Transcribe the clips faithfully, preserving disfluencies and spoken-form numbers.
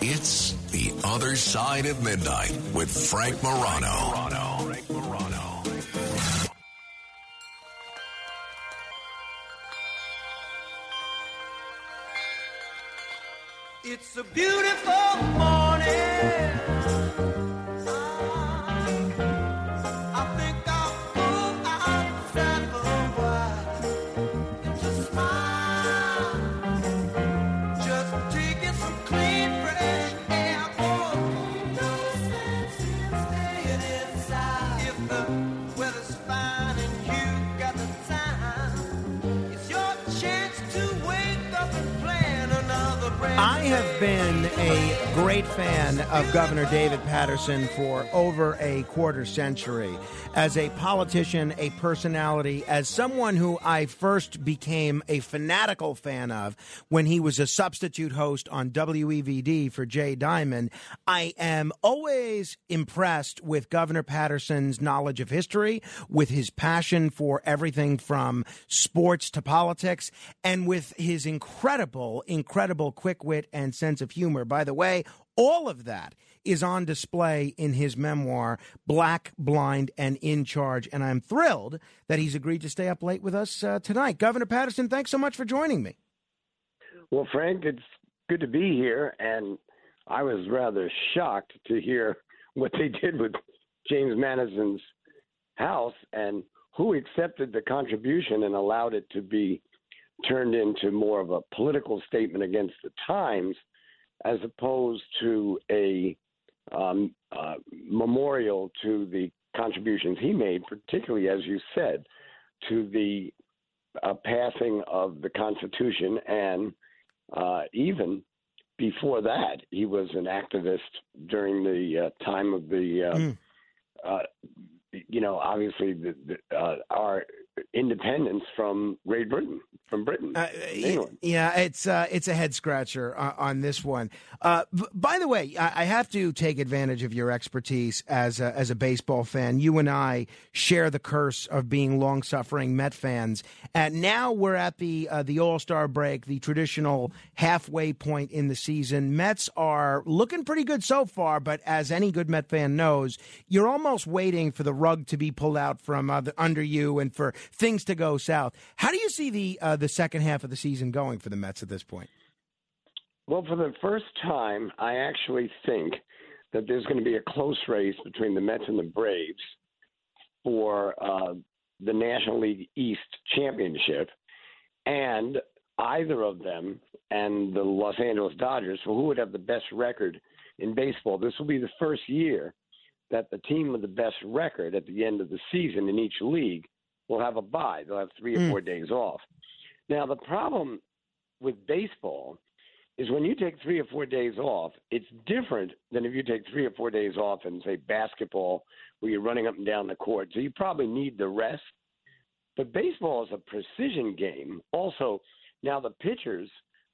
It's The Other Side of Midnight with Frank Morano. Frank Morano. It's a beautiful morning. I have been a great fan of Governor David Paterson for over a quarter century. As a politician, a personality, as someone who I first became a fanatical fan of when he was a substitute host on W E V D for Jay Diamond, I am always impressed with Governor Paterson's knowledge of history, with his passion for everything from sports to politics, and with his incredible, incredible quick wit and sense of humor. By the way, all of that is on display in his memoir, Black, Blind, and In Charge. And I'm thrilled that he's agreed to stay up late with us uh, tonight. Governor Paterson, thanks so much for joining me. Well, Frank, it's good to be here. And I was rather shocked to hear what they did with James Madison's house and who accepted the contribution and allowed it to be turned into more of a political statement against the times, as opposed to a um, uh, memorial to the contributions he made, particularly, as you said, to the uh, passing of the Constitution. And uh, even before that, he was an activist during the uh, time of the, uh, mm. uh, you know, obviously the, the, uh, our independence from Great Britain, from Britain. Uh, yeah, it's uh, it's a head scratcher uh, on this one. Uh, b- by the way, I-, I have to take advantage of your expertise as a, as a baseball fan. You and I share the curse of being long suffering Met fans. And now we're at the uh, the All-Star break, the traditional halfway point in the season. Mets are looking pretty good so far, but as any good Met fan knows, you're almost waiting for the rug to be pulled out from uh, the, under you and for things to go south. How do you see the uh, the second half of the season going for the Mets at this point? Well, for the first time, I actually think that there's going to be a close race between the Mets and the Braves for uh, the National League East championship, and either of them and the Los Angeles Dodgers, for who would have the best record in baseball. This will be the first year that the team with the best record at the end of the season in each league will have a bye. They'll have three or four days off. Now, the problem with baseball is when you take three or four days off, it's different than if you take three or four days off in, say, basketball, where you're running up and down the court. So you probably need the rest. But baseball is a precision game. Also, now the pitchers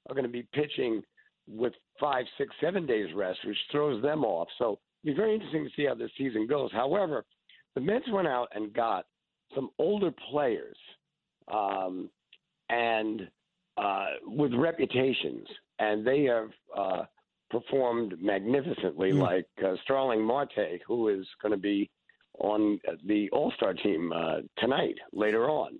are going to be pitching with five, six, seven days rest, which throws them off. So it'll be very interesting to see how this season goes. However, the Mets went out and got some older players um, and uh, with reputations, and they have uh, performed magnificently, mm. like uh, Sterling Marte, who is going to be on the All-Star team uh, tonight, later on.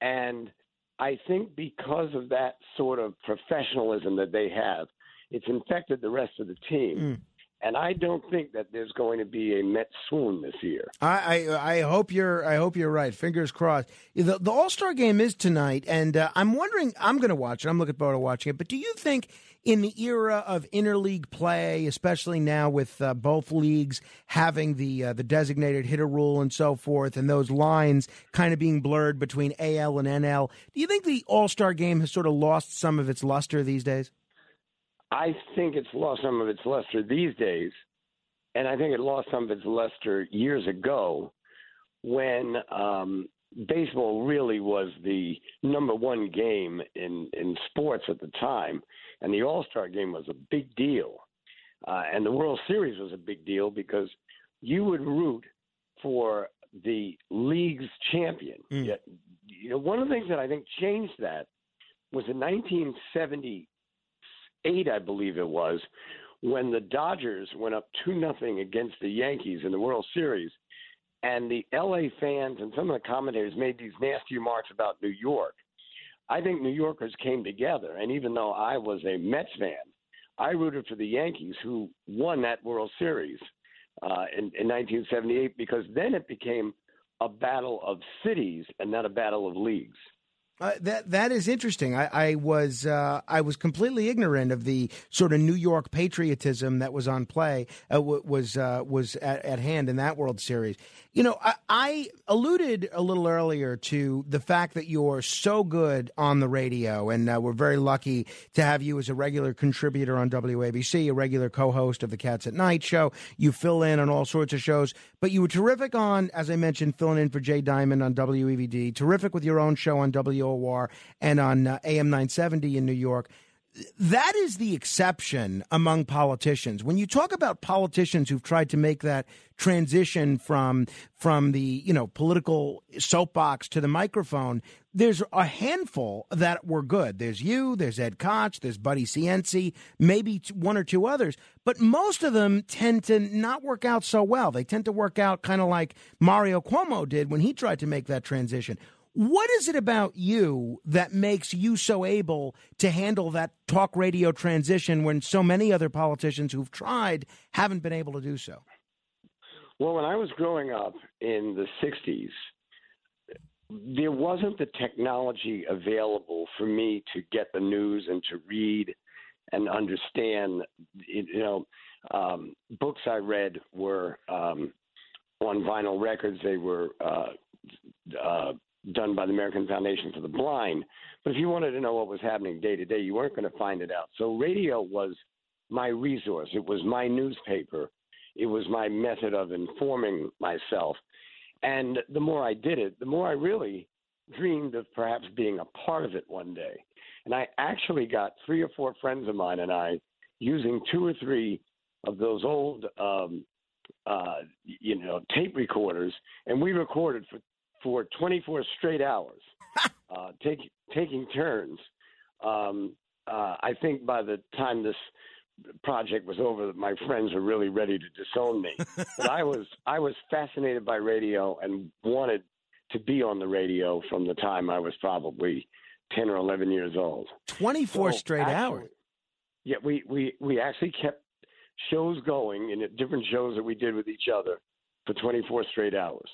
And I think because of that sort of professionalism that they have, it's infected the rest of the team. Mm. And I don't think that there's going to be a Met swoon this year. I, I, I hope you're I hope you're right. Fingers crossed. The, the All-Star game is tonight, and uh, I'm wondering, I'm going to watch it. I'm looking forward to watching it. But do you think in the era of interleague play, especially now with uh, both leagues having the uh, the designated hitter rule and so forth, and those lines kind of being blurred between A L and N L, do you think the All-Star game has sort of lost some of its luster these days? I think it's lost some of its luster these days, and I think it lost some of its luster years ago when um, baseball really was the number one game in, in sports at the time, and the All-Star game was a big deal. Uh, and the World Series was a big deal because you would root for the league's champion. Mm. Yet, you know, one of the things that I think changed that was in nineteen seventy-eight, I believe it was, when the Dodgers went up two nothing against the Yankees in the World Series, and the L A fans and some of the commentators made these nasty remarks about New York. I think New Yorkers came together, and even though I was a Mets fan, I rooted for the Yankees, who won that World Series uh, in, in nineteen seventy-eight, because then it became a battle of cities and not a battle of leagues. Uh, that that is interesting. I, I was uh, I was completely ignorant of the sort of New York patriotism that was on play uh, w- was uh, was at, at hand in that World Series. You know, I, I alluded a little earlier to the fact that you're so good on the radio, and uh, we're very lucky to have you as a regular contributor on W A B C, a regular co-host of the Cats at Night show. You fill in on all sorts of shows, but you were terrific on, as I mentioned, filling in for Jay Diamond on W E V D. Terrific with your own show on W O R. War and on uh, A M nine seventy in New York. That is the exception among politicians. When you talk about politicians who've tried to make that transition from from the, you know, political soapbox to the microphone, there's a handful that were good. There's you, there's Ed Koch, there's Buddy Cianci, maybe one or two others. But most of them tend to not work out so well. They tend to work out kind of like Mario Cuomo did when he tried to make that transition. What is it about you that makes you so able to handle that talk radio transition when so many other politicians who've tried haven't been able to do so? Well, when I was growing up in the sixties, there wasn't the technology available for me to get the news and to read and understand. You know, um, books I read were um, on vinyl records. They were uh, uh, done by the American Foundation for the Blind. But if you wanted to know what was happening day to day, you weren't going to find it out. So radio was my resource. It was my newspaper. It was my method of informing myself. And the more I did it, the more I really dreamed of perhaps being a part of it one day. And I actually got three or four friends of mine and I using two or three of those old, um, uh, you know, tape recorders. And we recorded for for twenty-four straight hours, uh, take, taking turns. Um, uh, I think by the time this project was over, my friends were really ready to disown me. But I was I was fascinated by radio and wanted to be on the radio from the time I was probably ten or eleven years old. twenty-four so straight actually, hours? Yeah, we, we, we actually kept shows going, and different shows that we did with each other for twenty-four straight hours.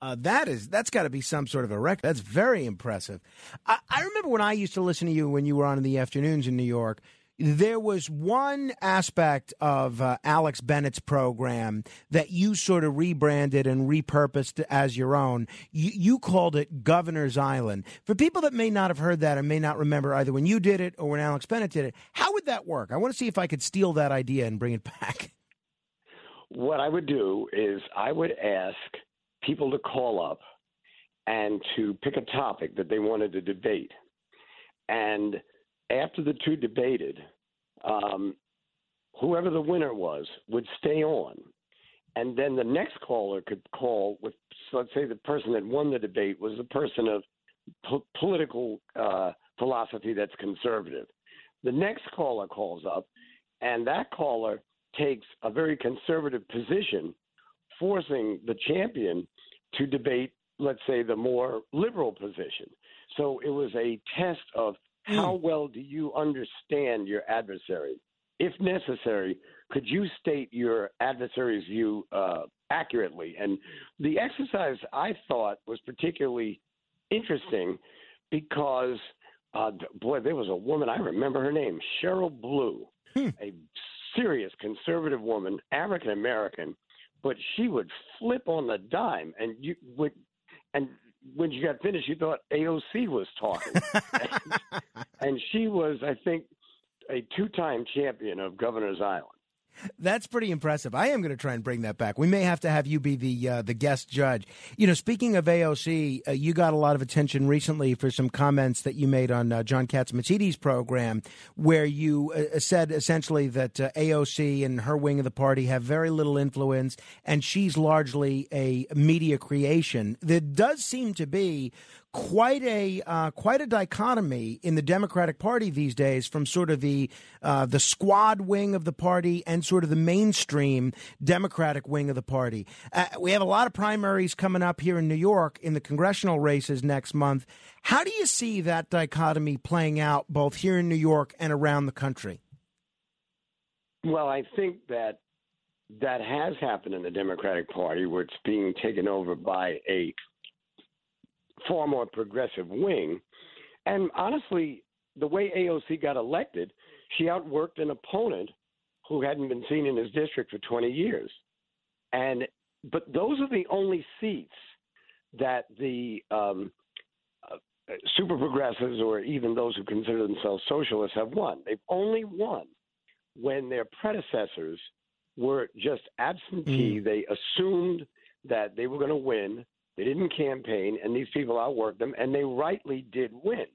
Uh, that is, that's got to be some sort of a record. That's very impressive. I, I remember when I used to listen to you when you were on in the afternoons in New York, there was one aspect of uh, Alex Bennett's program that you sort of rebranded and repurposed as your own. You, you called it Governor's Island. For people that may not have heard that and may not remember either when you did it or when Alex Bennett did it, how would that work? I want to see if I could steal that idea and bring it back. What I would do is I would ask people to call up and to pick a topic that they wanted to debate. And after the two debated, um, whoever the winner was would stay on. And then the next caller could call with, so let's say the person that won the debate was the person of po- political uh, philosophy that's conservative. The next caller calls up, and that caller takes a very conservative position, forcing the champion to debate, let's say, the more liberal position. So it was a test of how well do you understand your adversary? If necessary, could you state your adversary's view uh, accurately? And the exercise, I thought, was particularly interesting because, uh, boy, there was a woman, I remember her name, Cheryl Blue, hmm. a serious conservative woman, African-American, but she would flip on the dime, and you would, and when you got finished, you thought A O C was talking, and, and she was, I think, a two-time champion of Governor's Island. That's pretty impressive. I am going to try and bring that back. We may have to have you be the uh, the guest judge. You know, speaking of A O C, uh, you got a lot of attention recently for some comments that you made on uh, John Katsimatidis' program, where you uh, said essentially that uh, A O C and her wing of the party have very little influence, and she's largely a media creation. There does seem to be quite a uh, quite a dichotomy in the Democratic Party these days from sort of the uh, the squad wing of the party and sort of the mainstream Democratic wing of the party. Uh, we have a lot of primaries coming up here in New York in the congressional races next month. How do you see that dichotomy playing out both here in New York and around the country? Well, I think that that has happened in the Democratic Party, where it's being taken over by a far more progressive wing. And honestly, the way A O C got elected, she outworked an opponent who hadn't been seen in his district for twenty years. And but those are the only seats that the um, uh, super progressives, or even those who consider themselves socialists, have won. They've only won when their predecessors were just absentee. Mm. They assumed that they were going to win. They didn't campaign, and these people outworked them, and they rightly did win.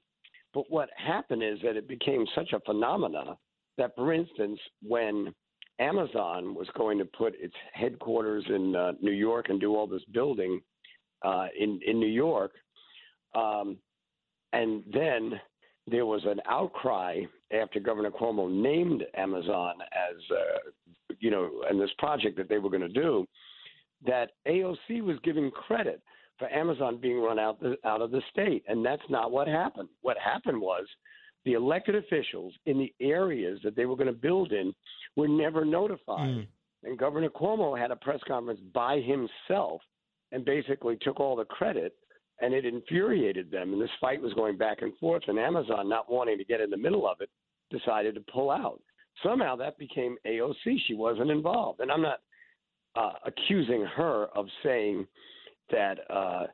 But what happened is that it became such a phenomenon that, for instance, when Amazon was going to put its headquarters in uh, New York and do all this building uh, in, in New York, um, and then there was an outcry after Governor Cuomo named Amazon as, uh, you know, and this project that they were going to do, that A O C was giving credit for Amazon being run out the, out of the state. And that's not what happened. What happened was the elected officials in the areas that they were going to build in were never notified. Mm. And Governor Cuomo had a press conference by himself and basically took all the credit, and it infuriated them. And this fight was going back and forth, and Amazon, not wanting to get in the middle of it, decided to pull out. Somehow that became A O C. She wasn't involved. And I'm not Uh, accusing her of saying that uh,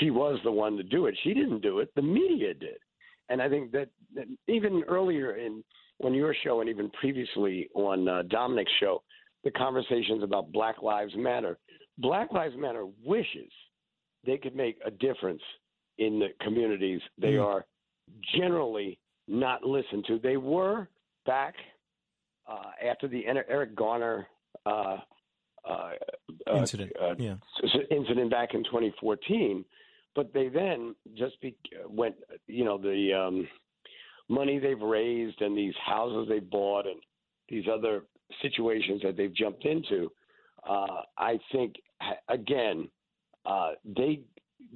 she was the one to do it. She didn't do it. The media did. And I think that, that even earlier in on your show, and even previously on uh, Dominic's show, the conversations about Black Lives Matter, Black Lives Matter wishes they could make a difference in the communities they mm. are generally not listened to. They were back uh, after the Eric Garner uh Uh, uh, incident. Uh, yeah. incident back in twenty fourteen, but they then just be, went, you know, the um, money they've raised and these houses they bought and these other situations that they've jumped into, uh, I think, again, uh, they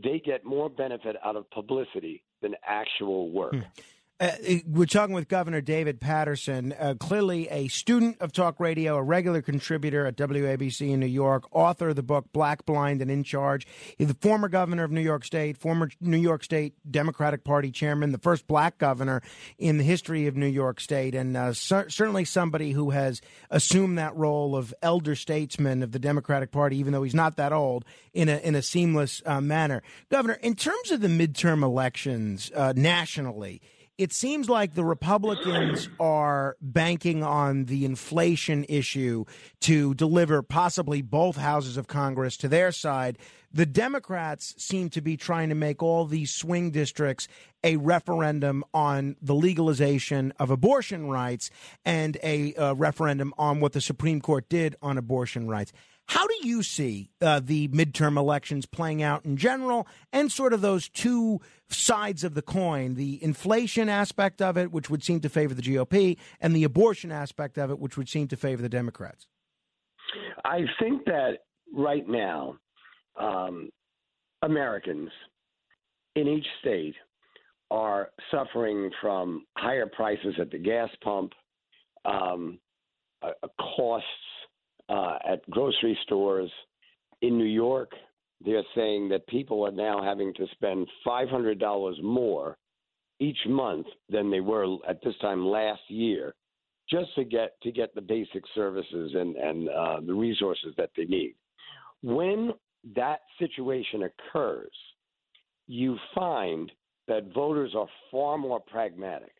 they get more benefit out of publicity than actual work. Hmm. Uh, we're talking with Governor David Paterson, uh, clearly a student of talk radio, a regular contributor at W A B C in New York, author of the book Black, Blind, and In Charge. He's the former governor of New York State, former New York State Democratic Party chairman, the first black governor in the history of New York State, and uh, cer- certainly somebody who has assumed that role of elder statesman of the Democratic Party, even though he's not that old, in a in a seamless uh, manner. Governor, in terms of the midterm elections uh, nationally, it seems like the Republicans are banking on the inflation issue to deliver possibly both houses of Congress to their side. The Democrats seem to be trying to make all these swing districts a referendum on the legalization of abortion rights and a uh, referendum on what the Supreme Court did on abortion rights. How do you see uh, the midterm elections playing out in general, and sort of those two sides of the coin, the inflation aspect of it, which would seem to favor the G O P, and the abortion aspect of it, which would seem to favor the Democrats? I think that right now, um, Americans in each state are suffering from higher prices at the gas pump, um, uh, costs, Uh, at grocery stores. In New York, they're saying that people are now having to spend five hundred dollars more each month than they were at this time last year, just to get to get the basic services and, and uh, the resources that they need. When that situation occurs, you find that voters are far more pragmatic.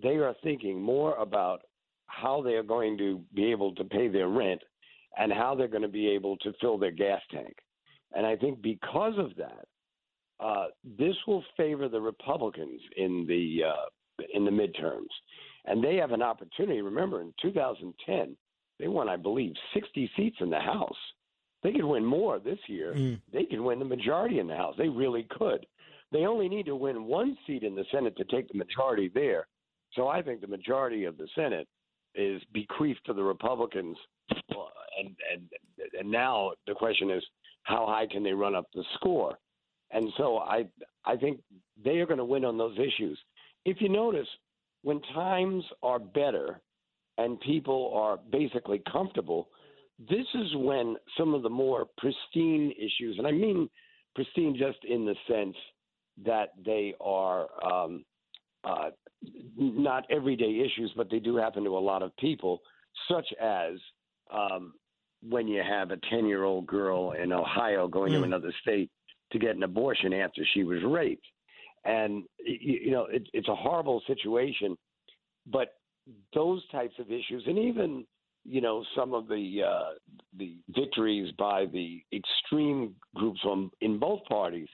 they are thinking more about how they are going to be able to pay their rent and how they're going to be able to fill their gas tank. And I think because of that, uh, this will favor the Republicans in the uh, in the midterms. And they have an opportunity. Remember, in two thousand ten, they won, I believe, sixty seats in the House. They could win more this year. Mm. They could win the majority in the House. They really could. They only need to win one seat in the Senate to take the majority there. So I think the majority of the Senate is bequeathed to the Republicans. And, and, and now the question is, how high can they run up the score? And so I I think they are going to win on those issues. If you notice, when times are better and people are basically comfortable, this is when some of the more pristine issues, and I mean pristine just in the sense that they are um, uh, not everyday issues, but they do happen to a lot of people, such as um, when you have a ten-year-old girl in Ohio going mm. to another state to get an abortion after she was raped. And, you know, it, it's a horrible situation, but those types of issues, and even, you know, some of the uh, the victories by the extreme groups on, in both parties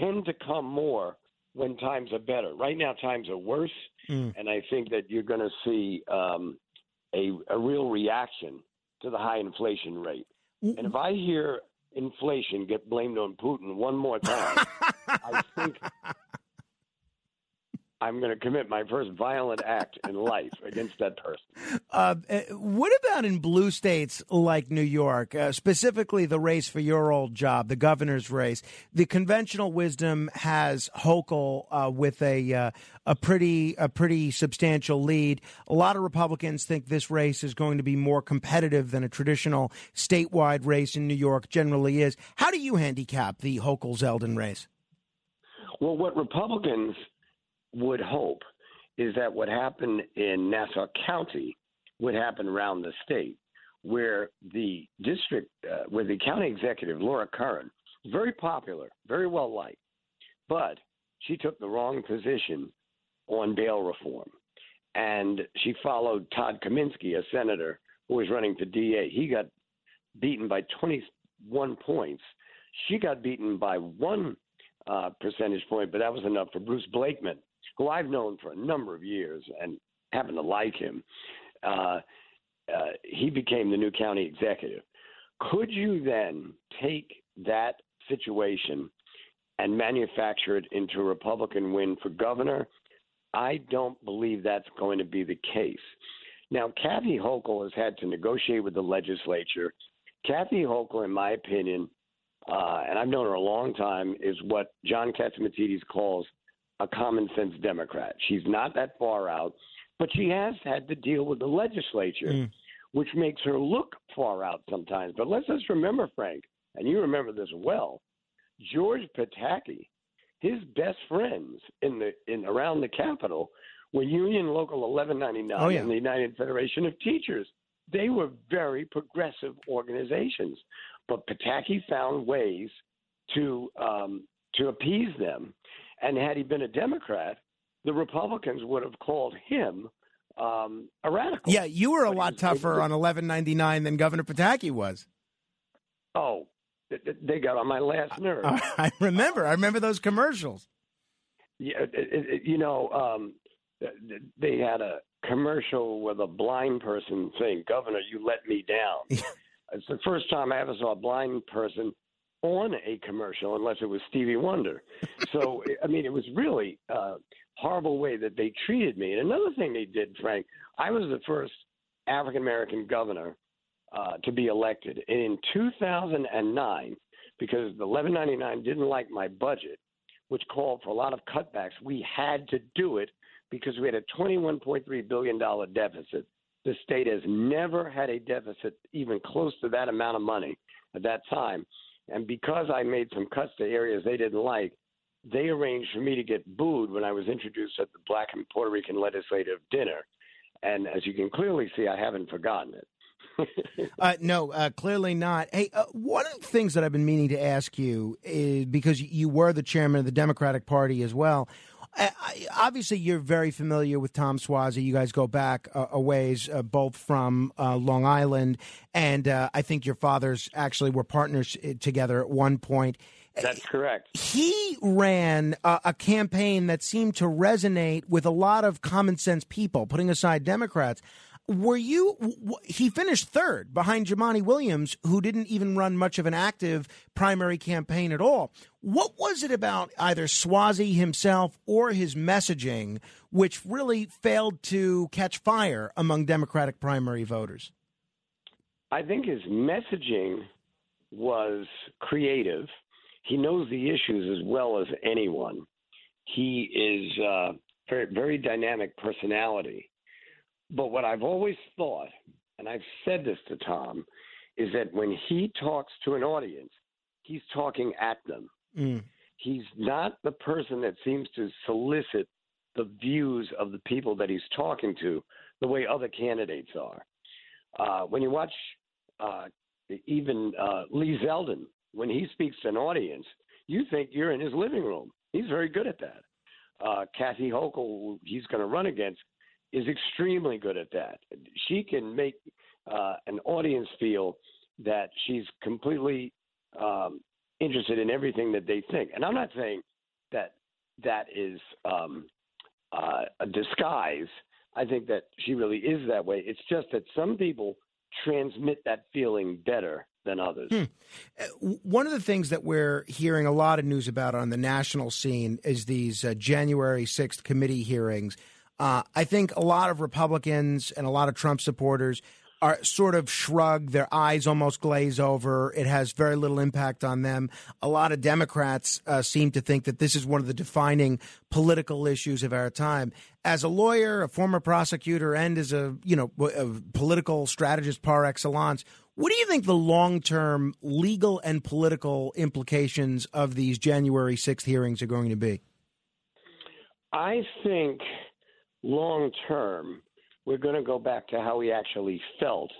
tend to come more when times are better. Right now, times are worse, mm. and I think that you're going to see um, a, a real reaction to the high inflation rate. Mm-hmm. And if I hear inflation get blamed on Putin one more time, I think I'm going to commit my first violent act in life against that person. Uh, what about in blue states like New York, uh, specifically the race for your old job, the governor's race? The conventional wisdom has Hochul uh, with a uh, a pretty a pretty substantial lead. A lot of Republicans think this race is going to be more competitive than a traditional statewide race in New York generally is. How do you handicap the Hochul-Zeldin race? Well, what Republicans would hope is that what happened in Nassau County would happen around the state, where the district, uh, where the county executive, Laura Curran, very popular, very well-liked, but she took the wrong position on bail reform. And she followed Todd Kaminsky, a senator who was running for D A. He got beaten by twenty-one points. She got beaten by one uh, percentage point, but that was enough for Bruce Blakeman, who I've known for a number of years and happen to like him. Uh, uh, he became the new county executive. Could you then take that situation and manufacture it into a Republican win for governor? I don't believe that's going to be the case. Now, Kathy Hochul has had to negotiate with the legislature. Kathy Hochul, in my opinion, uh, and I've known her a long time, is what John Katsimatidis calls a common sense Democrat. She's not that far out, but she has had to deal with the legislature, mm. which makes her look far out sometimes. But let's just remember, Frank, and you remember this well, George Pataki, his best friends in the in around the Capitol were Union Local eleven ninety-nine oh, yeah. and the United Federation of Teachers. They were very progressive organizations, but Pataki found ways to um, to appease them. And had he been a Democrat, the Republicans would have called him um, a radical. Yeah, you were a but lot was, tougher was, on eleven ninety-nine than Governor Pataki was. Oh, they got on my last nerve. I, I remember. I remember those commercials. Yeah, it, it, you know, um, they had a commercial with a blind person saying, "Governor, you let me down." It's the first time I ever saw a blind person on a commercial, unless it was Stevie Wonder. So, I mean, it was really a horrible way that they treated me. And another thing they did, Frank, I was the first African-American governor uh, to be elected. And in two thousand nine, because the eleven ninety-nine didn't like my budget, which called for a lot of cutbacks, we had to do it because we had a twenty-one point three billion dollars deficit. The state has never had a deficit even close to that amount of money at that time. And because I made some cuts to areas they didn't like, they arranged for me to get booed when I was introduced at the Black and Puerto Rican legislative dinner. And as you can clearly see, I haven't forgotten it. uh, no, uh, clearly not. Hey, uh, one of the things that I've been meaning to ask you is, because you were the chairman of the Democratic Party as well, I, I, obviously, you're very familiar with Tom Suozzi. You guys go back uh, a ways, uh, both from uh, Long Island, and uh, I think your fathers actually were partners together at one point. That's correct. He ran a, a campaign that seemed to resonate with a lot of common sense people, putting aside Democrats. Were you – he finished third behind Jomani Williams, who didn't even run much of an active primary campaign at all. What was it about either Suozzi himself or his messaging which really failed to catch fire among Democratic primary voters? I think his messaging was creative. He knows the issues as well as anyone. He is a very, very dynamic personality. But what I've always thought, and I've said this to Tom, is that when he talks to an audience, he's talking at them. Mm. He's not the person that seems to solicit the views of the people that he's talking to the way other candidates are. Uh, when you watch uh, even uh, Lee Zeldin, when he speaks to an audience, you think you're in his living room. He's very good at that. Uh, Kathy Hochul, who he's going to run against, is extremely good at that. She can make uh, an audience feel that she's completely um, interested in everything that they think. And I'm not saying that that is um, uh, a disguise. I think that she really is that way. It's just that some people transmit that feeling better than others. Hmm. One of the things that we're hearing a lot of news about on the national scene is these uh, January sixth committee hearings. Uh, I think a lot of Republicans and a lot of Trump supporters are sort of shrug, their eyes almost glaze over. It has very little impact on them. A lot of Democrats uh, seem to think that this is one of the defining political issues of our time. As a lawyer, a former prosecutor, and as a, you know, a political strategist par excellence, what do you think the long-term legal and political implications of these January sixth hearings are going to be? I think long term, we're going to go back to how we actually felt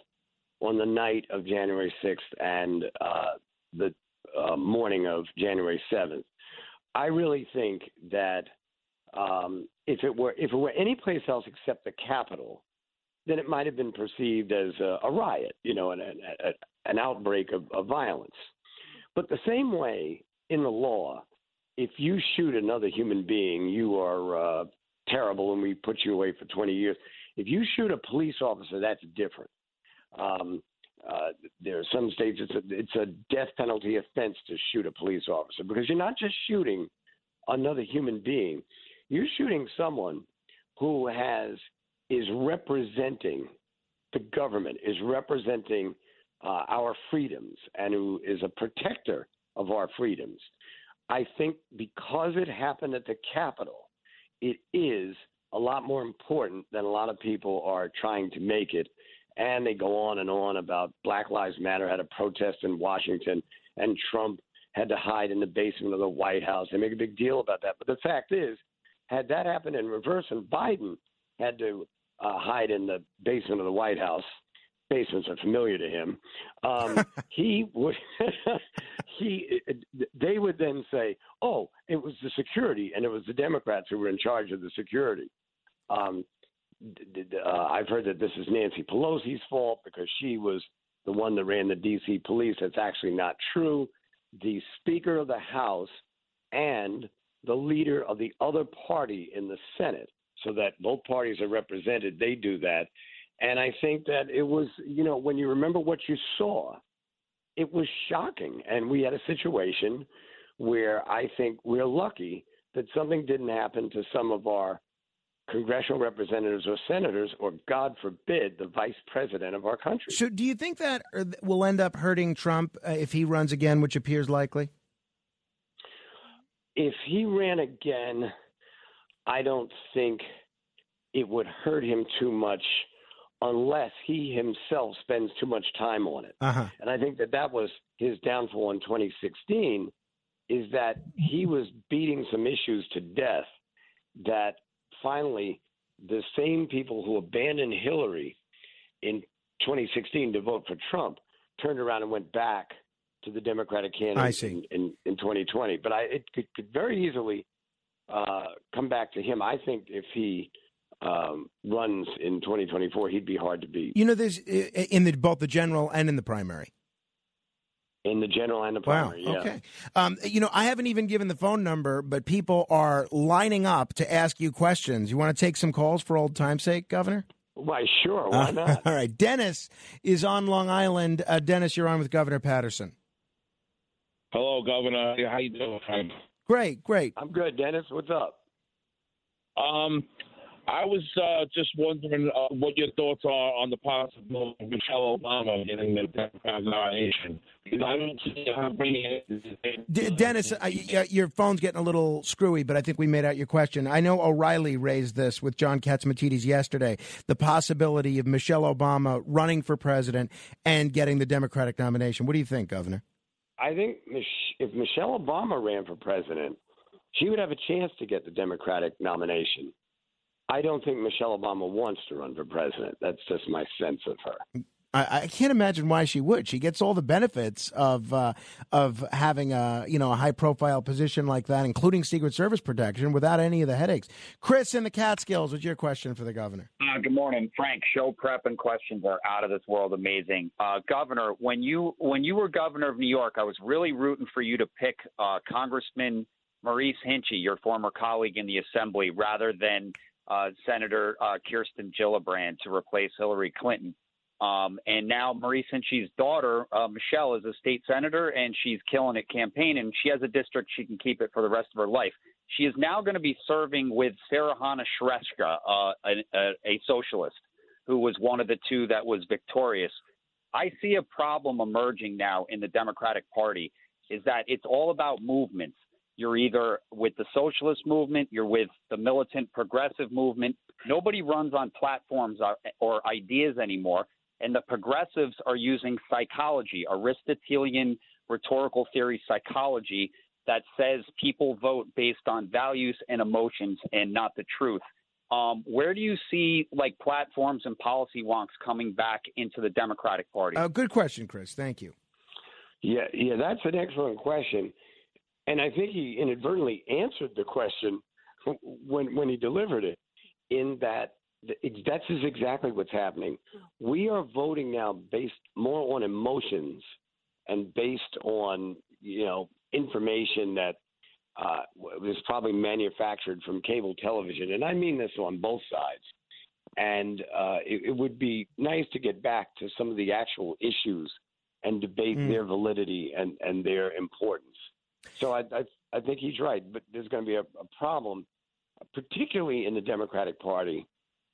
on the night of January sixth and uh, the uh, morning of January seventh. I really think that um, if it were if it were any place else except the Capitol, then it might have been perceived as a, a riot, you know, an, a, an outbreak of, of violence. But the same way in the law, if you shoot another human being, you are uh, terrible and we put you away for twenty years. If you shoot a police officer, that's different. Um, uh, there are some states it's a, it's a death penalty offense to shoot a police officer because you're not just shooting another human being. You're shooting someone who has is representing the government, is representing uh, our freedoms, and who is a protector of our freedoms. I think because it happened at the Capitol, it is a lot more important than a lot of people are trying to make it. And they go on and on about Black Lives Matter had a protest in Washington and Trump had to hide in the basement of the White House. They make a big deal about that. But the fact is, had that happened in reverse and Biden had to uh, hide in the basement of the White House, basements are familiar to him, um, he would he they would then say, oh, it was the security and it was the Democrats who were in charge of the security. Um, uh, I've heard that this is Nancy Pelosi's fault because she was the one that ran the D C police. That's actually not true. The Speaker of the House and the leader of the other party in the Senate, so that both parties are represented, they do that. And I think that it was, you know, when you remember what you saw, it was shocking. And we had a situation where I think we're lucky that something didn't happen to some of our congressional representatives or senators or, God forbid, the vice president of our country. So do you think that will end up hurting Trump if he runs again, which appears likely? If he ran again, I don't think it would hurt him too much, unless he himself spends too much time on it. Uh-huh. And I think that that was his downfall in twenty sixteen, is that he was beating some issues to death that finally the same people who abandoned Hillary in twenty sixteen to vote for Trump turned around and went back to the Democratic candidate in, in, in twenty twenty. But I, it could, could very easily uh, come back to him. I think if he um, runs in twenty twenty-four, he'd be hard to beat. You know, there's in the, both the general and in the primary. In the general and the primary, wow. Yeah. Okay. Um, you know, I haven't even given the phone number, but people are lining up to ask you questions. You want to take some calls for old time's sake, Governor? Why, sure. Why not? Uh, all right. Dennis is on Long Island. Uh, Dennis, you're on with Governor Paterson. Hello, Governor. How you doing, Frank? Great, great. I'm good, Dennis. What's up? Um, I was uh, just wondering uh, what your thoughts are on the possibility of Michelle Obama getting the Democratic nomination. Because I don't see how bringing it. D- Dennis, I, your phone's getting a little screwy, but I think we made out your question. I know O'Reilly raised this with John Katsimatidis yesterday, the possibility of Michelle Obama running for president and getting the Democratic nomination. What do you think, Governor? I think if Michelle Obama ran for president, she would have a chance to get the Democratic nomination. I don't think Michelle Obama wants to run for president. That's just my sense of her. I, I can't imagine why she would. She gets all the benefits of uh, of having a you know a high profile position like that, including Secret Service protection, without any of the headaches. Chris in the Catskills, what's your question for the governor? Uh, good morning, Frank. Show prep and questions are out of this world amazing. Uh, governor, when you when you were governor of New York, I was really rooting for you to pick uh, Congressman Maurice Hinchy, your former colleague in the Assembly, rather than Uh, Senator uh, Kirsten Gillibrand to replace Hillary Clinton. Um, and now Maurice Hinchy's daughter, uh, Michelle, is a state senator, and she's killing it campaigning. She has a district she can keep it for the rest of her life. She is now going to be serving with Serhana Shrestha, uh, a, a, a socialist, who was one of the two that was victorious. I see a problem emerging now in the Democratic Party is that it's all about movements. You're either with the socialist movement, you're with the militant progressive movement. Nobody runs on platforms or, or ideas anymore. And the progressives are using psychology, Aristotelian rhetorical theory psychology that says people vote based on values and emotions and not the truth. Um, where do you see like platforms and policy wonks coming back into the Democratic Party? Uh, good question, Chris. Thank you. Yeah, yeah, that's an excellent question. And I think he inadvertently answered the question when when he delivered it, in that that is exactly what's happening. We are voting now based more on emotions and based on, you know, information that uh, was probably manufactured from cable television. And I mean this on both sides. And uh, it, it would be nice to get back to some of the actual issues and debate mm. their validity and, and their importance. So I, I I think he's right, but there's going to be a, a problem, particularly in the Democratic Party,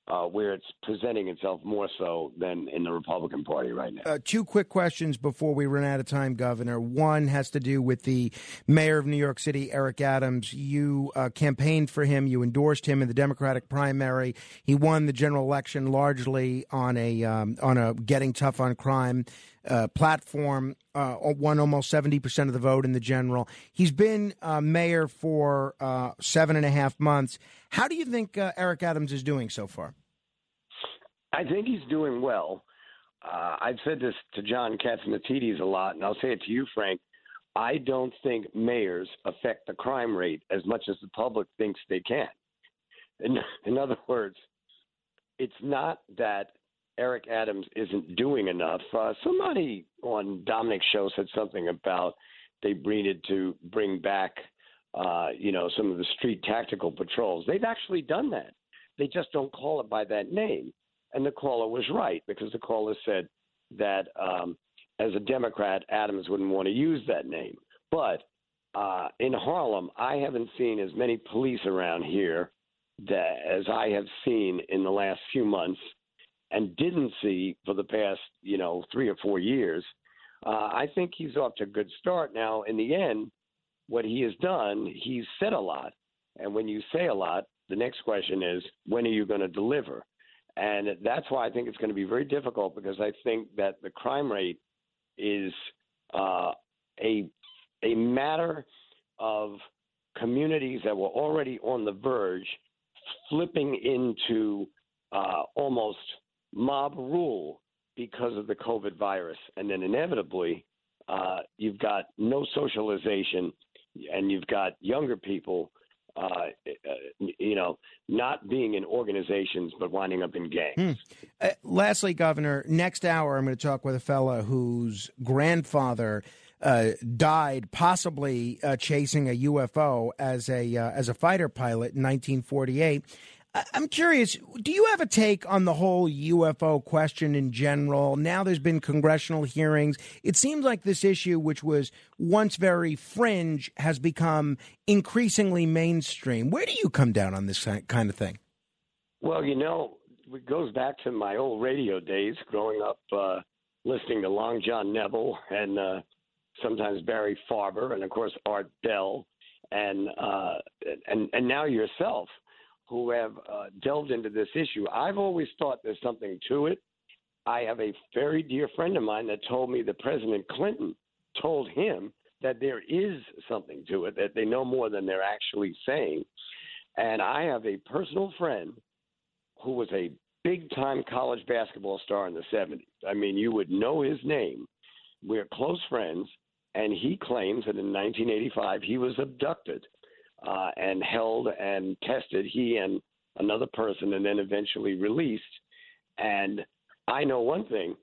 uh, where it's presenting itself more so than in the Republican Party right now. Uh, two quick questions before we run out of time, Governor. One has to do with the mayor of New York City, Eric Adams. You uh, campaigned for him. You endorsed him in the Democratic primary. He won the general election largely on a um, on a getting tough on crime Uh, platform, uh, won almost seventy percent of the vote in the general. He's been uh, mayor for uh, seven and a half months. How do you think uh, Eric Adams is doing so far? I think he's doing well. Uh, I've said this to John Katsimatidis a lot, and I'll say it to you, Frank. I don't think mayors affect the crime rate as much as the public thinks they can. In, in other words, it's not that Eric Adams isn't doing enough. Uh, somebody on Dominic's show said something about they needed to bring back, uh, you know, some of the street tactical patrols. They've actually done that. They just don't call it by that name. And the caller was right, because the caller said that um, as a Democrat, Adams wouldn't want to use that name. But uh, in Harlem, I haven't seen as many police around here that, as I have seen in the last few months, and didn't see for the past, you know, three or four years. Uh, I think he's off to a good start now. In the end, what he has done, he's said a lot. And when you say a lot, the next question is, when are you going to deliver? And that's why I think it's going to be very difficult, because I think that the crime rate is uh, a, a matter of communities that were already on the verge flipping into uh, almost – mob rule because of the COVID virus. And then inevitably, uh, you've got no socialization, and you've got younger people uh, you know, not being in organizations but winding up in gangs. Mm. Uh, lastly, Governor, next hour I'm going to talk with a fella whose grandfather uh, died possibly uh, chasing a U F O as a uh, as a fighter pilot in nineteen forty-eight. I'm curious, do you have a take on the whole U F O question in general? Now there's been congressional hearings. It seems like this issue, which was once very fringe, has become increasingly mainstream. Where do you come down on this kind of thing? Well, you know, it goes back to my old radio days growing up uh, listening to Long John Neville and uh, sometimes Barry Farber and, of course, Art Bell and uh, and, and now yourself, who have uh, delved into this issue. I've always thought there's something to it. I have a very dear friend of mine that told me that President Clinton told him that there is something to it, that they know more than they're actually saying. And I have a personal friend who was a big-time college basketball star in the seventies. I mean, you would know his name. We're close friends, and he claims that in nineteen eighty-five he was abducted. Uh, and held and tested, he and another person, and then eventually released. And I know one thing.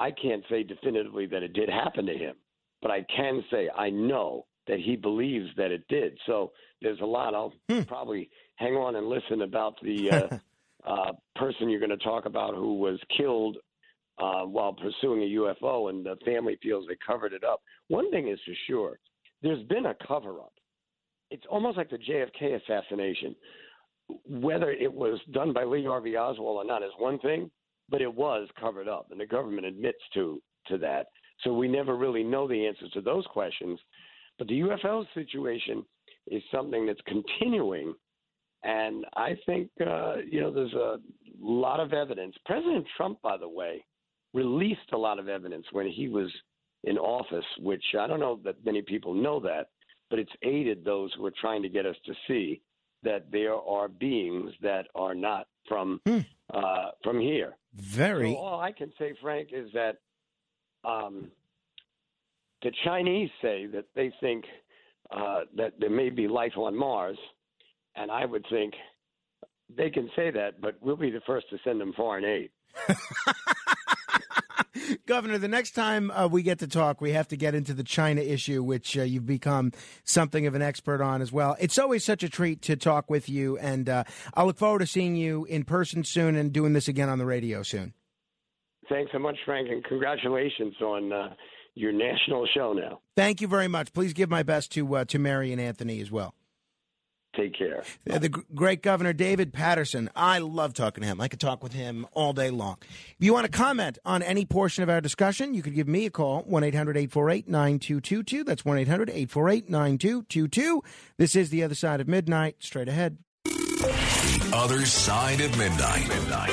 I can't say definitively that it did happen to him, but I can say I know that he believes that it did. So there's a lot. I'll hmm. probably hang on and listen about the uh, uh, person you're going to talk about who was killed uh, while pursuing a U F O, and the family feels they covered it up. One thing is for sure. There's been a cover-up. It's almost like the J F K assassination. Whether it was done by Lee Harvey Oswald or not is one thing, but it was covered up, and the government admits to to that. So we never really know the answers to those questions. But the U F O situation is something that's continuing, and I think uh, you know there's a lot of evidence. President Trump, by the way, released a lot of evidence when he was in office, which I don't know that many people know that. But it's aided those who are trying to get us to see that there are beings that are not from hmm. uh, from here. Very. So all I can say, Frank, is that um, the Chinese say that they think uh, that there may be life on Mars, and I would think they can say that, but we'll be the first to send them foreign aid. Governor, the next time uh, we get to talk, we have to get into the China issue, which uh, you've become something of an expert on as well. It's always such a treat to talk with you, and uh, I look forward to seeing you in person soon and doing this again on the radio soon. Thanks so much, Frank, and congratulations on uh, your national show now. Thank you very much. Please give my best to uh, to Mary and Anthony as well. Take care. The great Governor David Paterson. I love talking to him. I could talk with him all day long. If you want to comment on any portion of our discussion, you could give me a call, one eight hundred eight four eight nine two two two. That's one eight hundred eight four eight nine two two two. This is The Other Side of Midnight. Straight ahead. The Other Side of Midnight. Midnight.